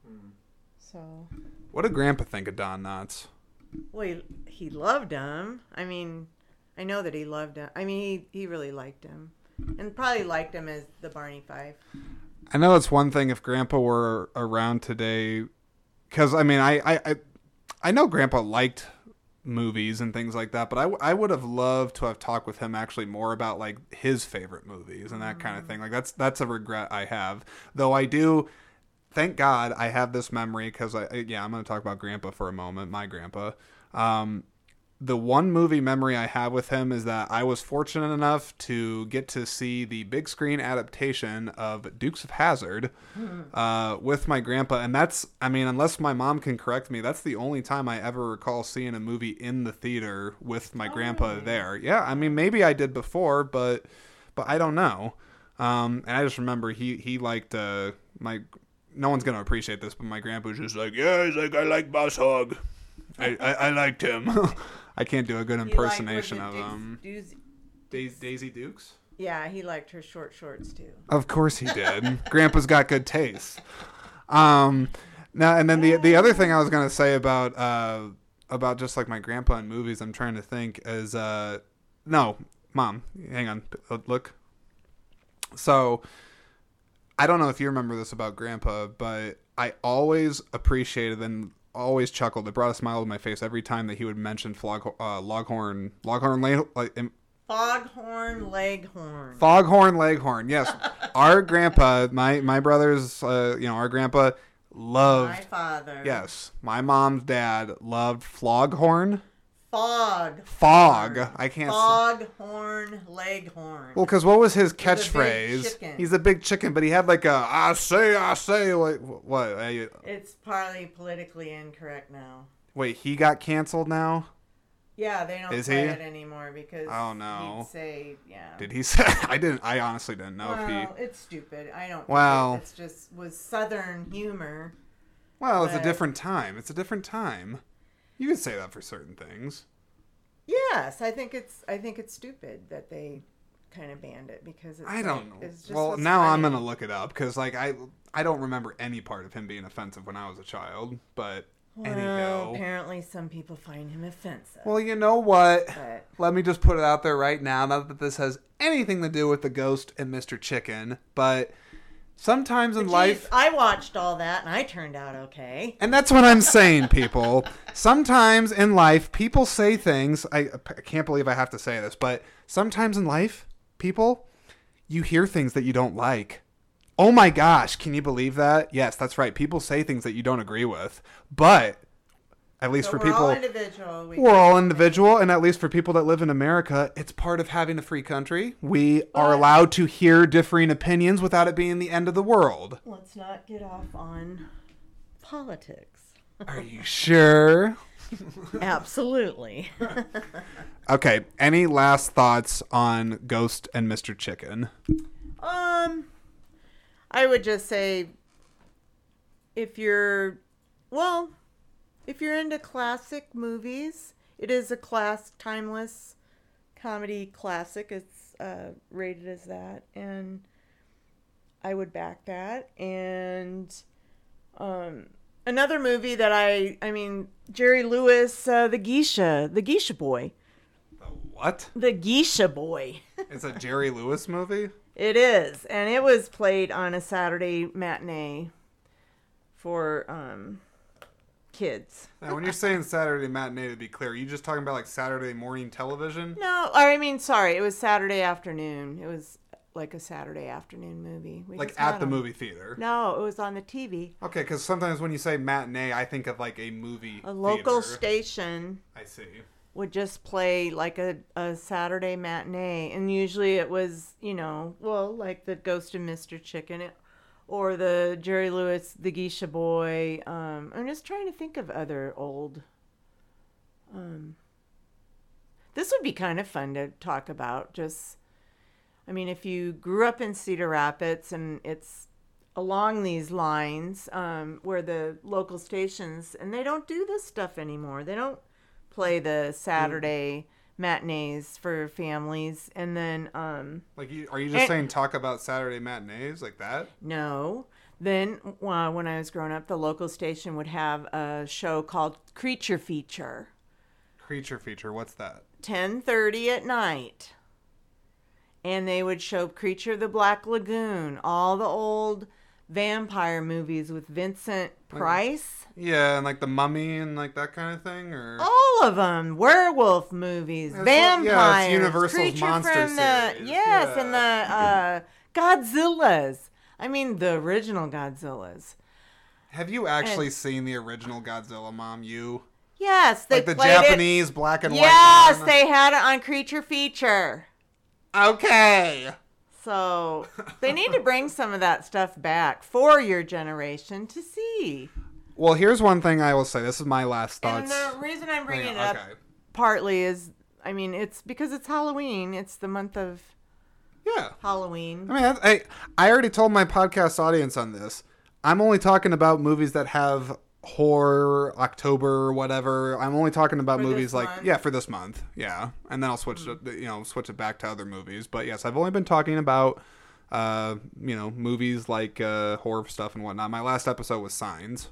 Hmm. So. What did Grandpa think of Don Knotts? Well, he, he loved him. I mean, I know that he loved him. I mean, he, he really liked him. And probably liked him as the Barney Fife. I know it's one thing if Grandpa were around today. Because, I mean, I... I, I I know Grandpa liked movies and things like that, but I, w- I would have loved to have talked with him actually more about like his favorite movies and that mm-hmm. kind of thing. Like that's that's a regret I have, though I do. Thank God I have this memory because I yeah I'm going to talk about Grandpa for a moment. My Grandpa. Um, the one movie memory I have with him is that I was fortunate enough to get to see the big screen adaptation of Dukes of Hazzard uh, with my grandpa. And that's, I mean, unless my mom can correct me, that's the only time I ever recall seeing a movie in the theater with my oh, grandpa really? there. Yeah. I mean, maybe I did before, but, but I don't know. Um, and I just remember he, he liked uh, my, no one's going to appreciate this, but my grandpa was just like, yeah, he's like, I like Boss Hogg. I, I, I liked him. I can't do a good impersonation of him. Doozy- Daisy, Daisy Dukes? Yeah, he liked her short shorts too. Of course he did. Grandpa's got good taste. Um, now and then the the other thing I was gonna say about uh about just like my grandpa in movies, I'm trying to think is uh no mom, hang on, look. So I don't know if you remember this about Grandpa, but I always appreciated and always chuckled. It brought a smile to my face every time that he would mention flog, uh, Leghorn, Leghorn, Le- Le- Im- Foghorn Leghorn. Foghorn Leghorn. Yes, our grandpa, my my brothers, uh, you know, our grandpa loved. My father. Yes, my mom's dad loved Foghorn. Fog. Fog. I can't. Foghorn Leghorn. Well, because what was his catchphrase? He's a big chicken, but he had like a I say, I say. Like, what? I, it's partly politically incorrect now. Wait, he got canceled now? Yeah, they don't Is say he? it anymore because. Oh no. He'd say yeah. Did he say? I didn't. I honestly didn't know well, if he. It's stupid. I don't. Well, it. it's just was Southern humor. Well, but... it's a different time. It's a different time. You could say that for certain things. Yes, I think it's I think it's stupid that they kind of banned it because it's I don't like, know. It's just well, now funny. I'm gonna look it up because like I I don't remember any part of him being offensive when I was a child. But well, anyhow, apparently some people find him offensive. Well, you know what? But, Let me just put it out there right now. Not that this has anything to do with the ghost and Mister Chicken, but. Sometimes in geez, life... I watched all that and I turned out okay. And that's what I'm saying, people. Sometimes in life, people say things... I, I can't believe I have to say this, but sometimes in life, people, you hear things that you don't like. Oh my gosh, can you believe that? Yes, that's right. People say things that you don't agree with. But... At least so for we're people, all individual. We we're all individual, and at least for people that live in America, it's part of having a free country. We but, are allowed to hear differing opinions without it being the end of the world. Let's not get off on politics. Are you sure? Absolutely. Okay. Any last thoughts on Ghost and Mister Chicken? Um, I would just say, if you're well. If you're into classic movies, it is a class, timeless comedy classic. It's uh, rated as that, and I would back that. And um, another movie that I, I mean, Jerry Lewis, uh, The Geisha, The Geisha Boy. The what? The Geisha Boy. It's a Jerry Lewis movie? It is, and it was played on a Saturday matinee for... Um, kids. Now, when you're saying Saturday matinee, to be clear, are you just talking about like Saturday morning television? No, I mean, sorry, it was Saturday afternoon. It was like a Saturday afternoon movie. We like at the on... movie theater? No, it was on the T V. Okay, because sometimes when you say matinee, I think of like a movie A local theater. station. I see. would just play like a, a Saturday matinee. And usually it was, you know, well, like the Ghost of Mister Chicken or the Jerry Lewis, The Geisha Boy. Um, I'm just trying to think of other old. Um, this would be kind of fun to talk about. Just, I mean, if you grew up in Cedar Rapids and it's along these lines um, where the local stations, and they don't do this stuff anymore. They don't play the Saturday matinees for families. And then um like you are you just and, saying talk about Saturday matinees like that? No. Then uh, when I was growing up, the local station would have a show called Creature Feature. Creature Feature, what's that? ten thirty at night. And they would show Creature of the Black Lagoon, all the old vampire movies with Vincent Price. Like, yeah, and like The Mummy and like that kind of thing, or all of them, werewolf movies, it's vampires, like, yeah, it's Universal's Creature monster from the series. Yes, yeah. And the uh, Godzillas. I mean, the original Godzillas. Have you actually and, seen the original Godzilla, Mom? You? Yes, they like the played Japanese it. Black and yes, white. Yes, they had it on Creature Feature. Okay. So they need to bring some of that stuff back for your generation to see. Well, here's one thing I will say. This is my last thoughts. And the reason I'm bringing yeah, it okay. up partly is, I mean, it's because it's Halloween. It's the month of yeah Halloween. I mean, I, I already told my podcast audience on this. I'm only talking about movies that have horror, October, whatever. I'm only talking about for movies like month. yeah for this month, yeah, and then I'll switch mm-hmm. it, you know, switch it back to other movies. But yes, I've only been talking about uh, you know, movies like uh, horror stuff and whatnot. My last episode was Signs.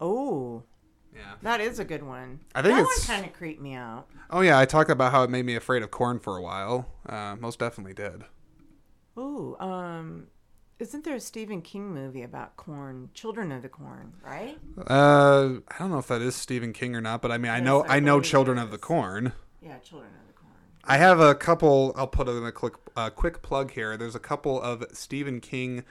Oh, yeah, that is a good one. I think that it's kind of creeped me out. Oh yeah, I talked about how it made me afraid of corn for a while. Uh, most definitely did. Ooh, um. Isn't there a Stephen King movie about corn? Children of the Corn, right? Uh, I don't know if that is Stephen King or not, but I mean, I know, I know Children of the Corn. Yeah, Children of the Corn. I have a couple. I'll put in a quick, uh, quick plug here. There's a couple of Stephen King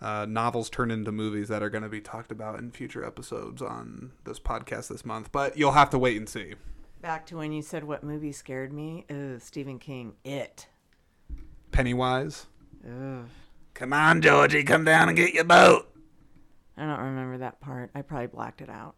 uh, novels turned into movies that are going to be talked about in future episodes on this podcast this month, but you'll have to wait and see. Back to when you said what movie scared me? Ugh, Stephen King, It. Pennywise. Ugh. Come on, Georgie, come down and get your boat. I don't remember that part. I probably blacked it out.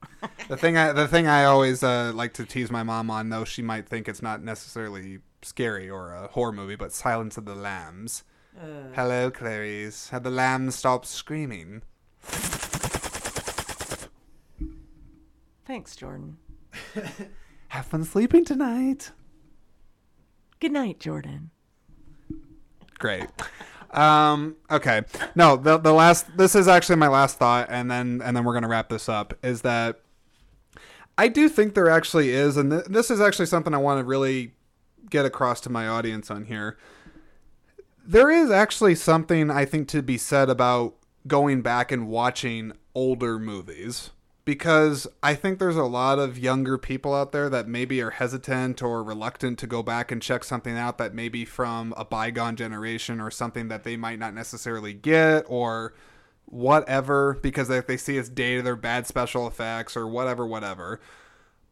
The thing I the thing I always uh, like to tease my mom on, though she might think it's not necessarily scary or a horror movie, but Silence of the Lambs. Uh. Hello, Clarice. Have the lambs stopped screaming? Thanks, Jordan. Have fun sleeping tonight. Good night, Jordan. Great. Um, okay. No, the, the last, this is actually my last thought. And then, and then we're going to wrap this up, is that I do think there actually is, and th- this is actually something I want to really get across to my audience on here. There is actually something I think to be said about going back and watching older movies, because I think there's a lot of younger people out there that maybe are hesitant or reluctant to go back and check something out that maybe from a bygone generation or something that they might not necessarily get or whatever, because if they see it's dated or bad special effects or whatever, whatever.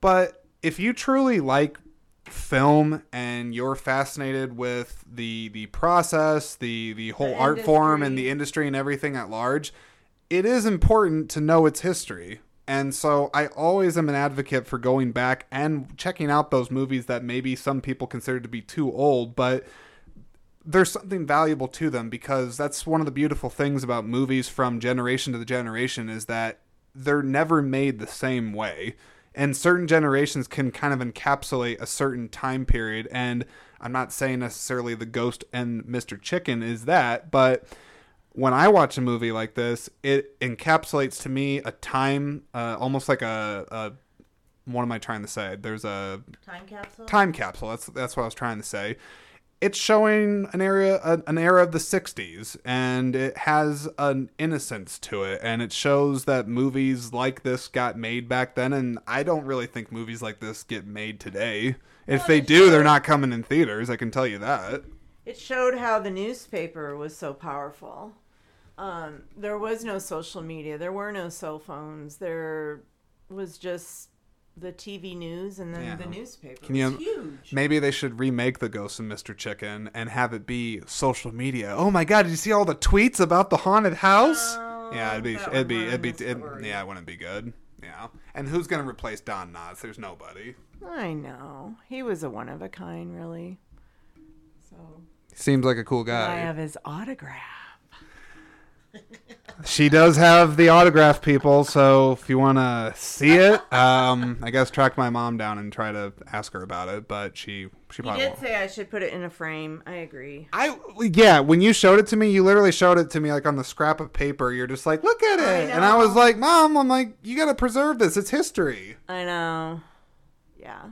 But if you truly like film and you're fascinated with the the process, the, the whole the art industry. form and the industry and everything at large, it is important to know its history. And so I always am an advocate for going back and checking out those movies that maybe some people consider to be too old, but there's something valuable to them, because that's one of the beautiful things about movies from generation to the generation, is that they're never made the same way. And certain generations can kind of encapsulate a certain time period. And I'm not saying necessarily The Ghost and Mister Chicken is that, but when I watch a movie like this, it encapsulates to me a time, uh, almost like a, a. What am I trying to say? There's a time capsule. Time capsule. That's that's what I was trying to say. It's showing an era, an era of the sixties, and it has an innocence to it, and it shows that movies like this got made back then. And I don't really think movies like this get made today. If they do, they're not coming in theaters. I can tell you that. It showed how the newspaper was so powerful. Um, there was no social media. There were no cell phones. There was just the T V news and then yeah. the newspaper. Can you, it's huge. Maybe they should remake the Ghost of Mister Chicken and have it be social media. Oh my God! Did you see all the tweets about the haunted house? Uh, yeah, it'd be, it'd be, it'd be, it'd, yeah, it wouldn't be good. Yeah, and who's gonna replace Don Knotts? There's nobody. I know, he was a one of a kind, really. So seems like a cool guy. I have his autograph. She does have the autograph, people, so if you want to see it, um, I guess track my mom down and try to ask her about it, but she, she probably You did won't. Say I should put it in a frame. I agree. I Yeah, when you showed it to me, you literally showed it to me like on the scrap of paper. You're just like, look at it. I know. And I was like, Mom, I'm like, you got to preserve this. It's history. I know. Yeah.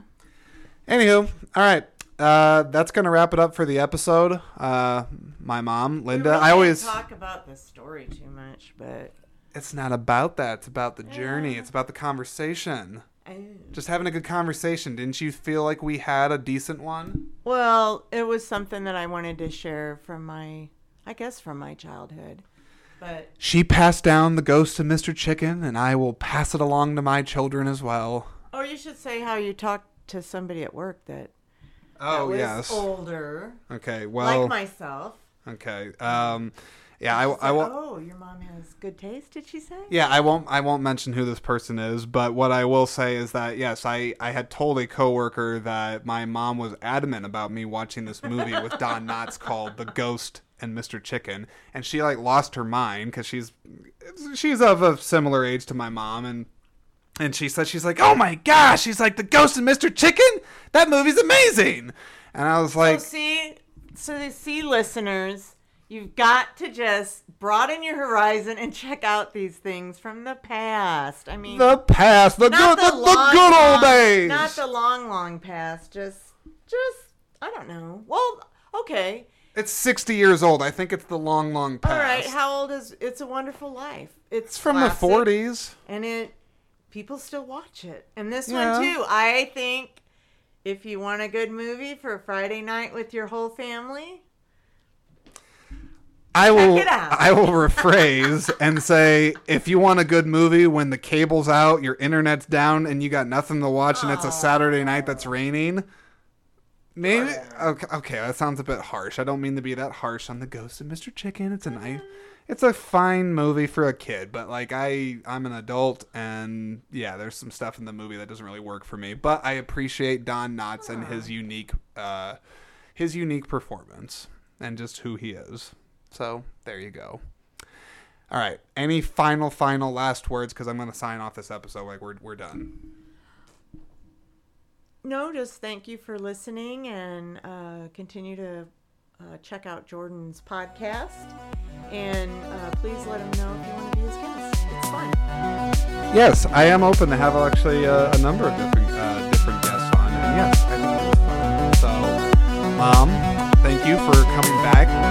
Anywho, all right. Uh, that's going to wrap it up for the episode. Uh, my mom, Linda, we really I always talk about the story too much, but it's not about that. It's about the journey. It's about the conversation. Just having a good conversation. Didn't you feel like we had a decent one? Well, it was something that I wanted to share from my, I guess from my childhood, but she passed down the ghost to Mister Chicken and I will pass it along to my children as well. Or you should say how you talked to somebody at work that Oh, that was yes. older. Okay, well. Like myself. Okay. Um, yeah, I, I won't. Oh, your mom has good taste, did she say? Yeah, I won't I won't mention who this person is, but what I will say is that, yes, I, I had told a coworker that my mom was adamant about me watching this movie with Don Knotts called The Ghost and Mister Chicken, and she, like, lost her mind because she's, she's of a similar age to my mom, and And she said, she's like, oh my gosh. She's like, The Ghost and Mister Chicken? That movie's amazing. And I was like. So see, so they see listeners, you've got to just broaden your horizon and check out these things from the past. I mean. The past. The good the, the, long, the good old long, days. Not the long, long past. Just, just, I don't know. Well, okay. It's sixty years old. I think it's the long, long past. All right. How old is It's a Wonderful Life? It's, it's from classic, the forties. And it. People still watch it. And this yeah. one, too. I think if you want a good movie for a Friday night with your whole family, I will, check it out. I will rephrase and say, if you want a good movie when the cable's out, your internet's down, and you got nothing to watch, and it's a Saturday night that's raining, maybe... Okay, okay, that sounds a bit harsh. I don't mean to be that harsh on The Ghost of Mister Chicken. It's a nice... It's a fine movie for a kid, but like I, I'm an adult, and yeah, there's some stuff in the movie that doesn't really work for me. But I appreciate Don Knotts and his unique, uh, his unique performance and just who he is. So there you go. All right, any final, final last words? Because I'm gonna sign off this episode. Like we're we're done. No, just thank you for listening, and uh, continue to. Uh, check out Jordan's podcast, and uh, please let him know if you want to be his guest. It's fun. Yes, I am open to have actually uh, a number of different uh, different guests on, and yes, I think it's fun. So, Mom, thank you for coming back.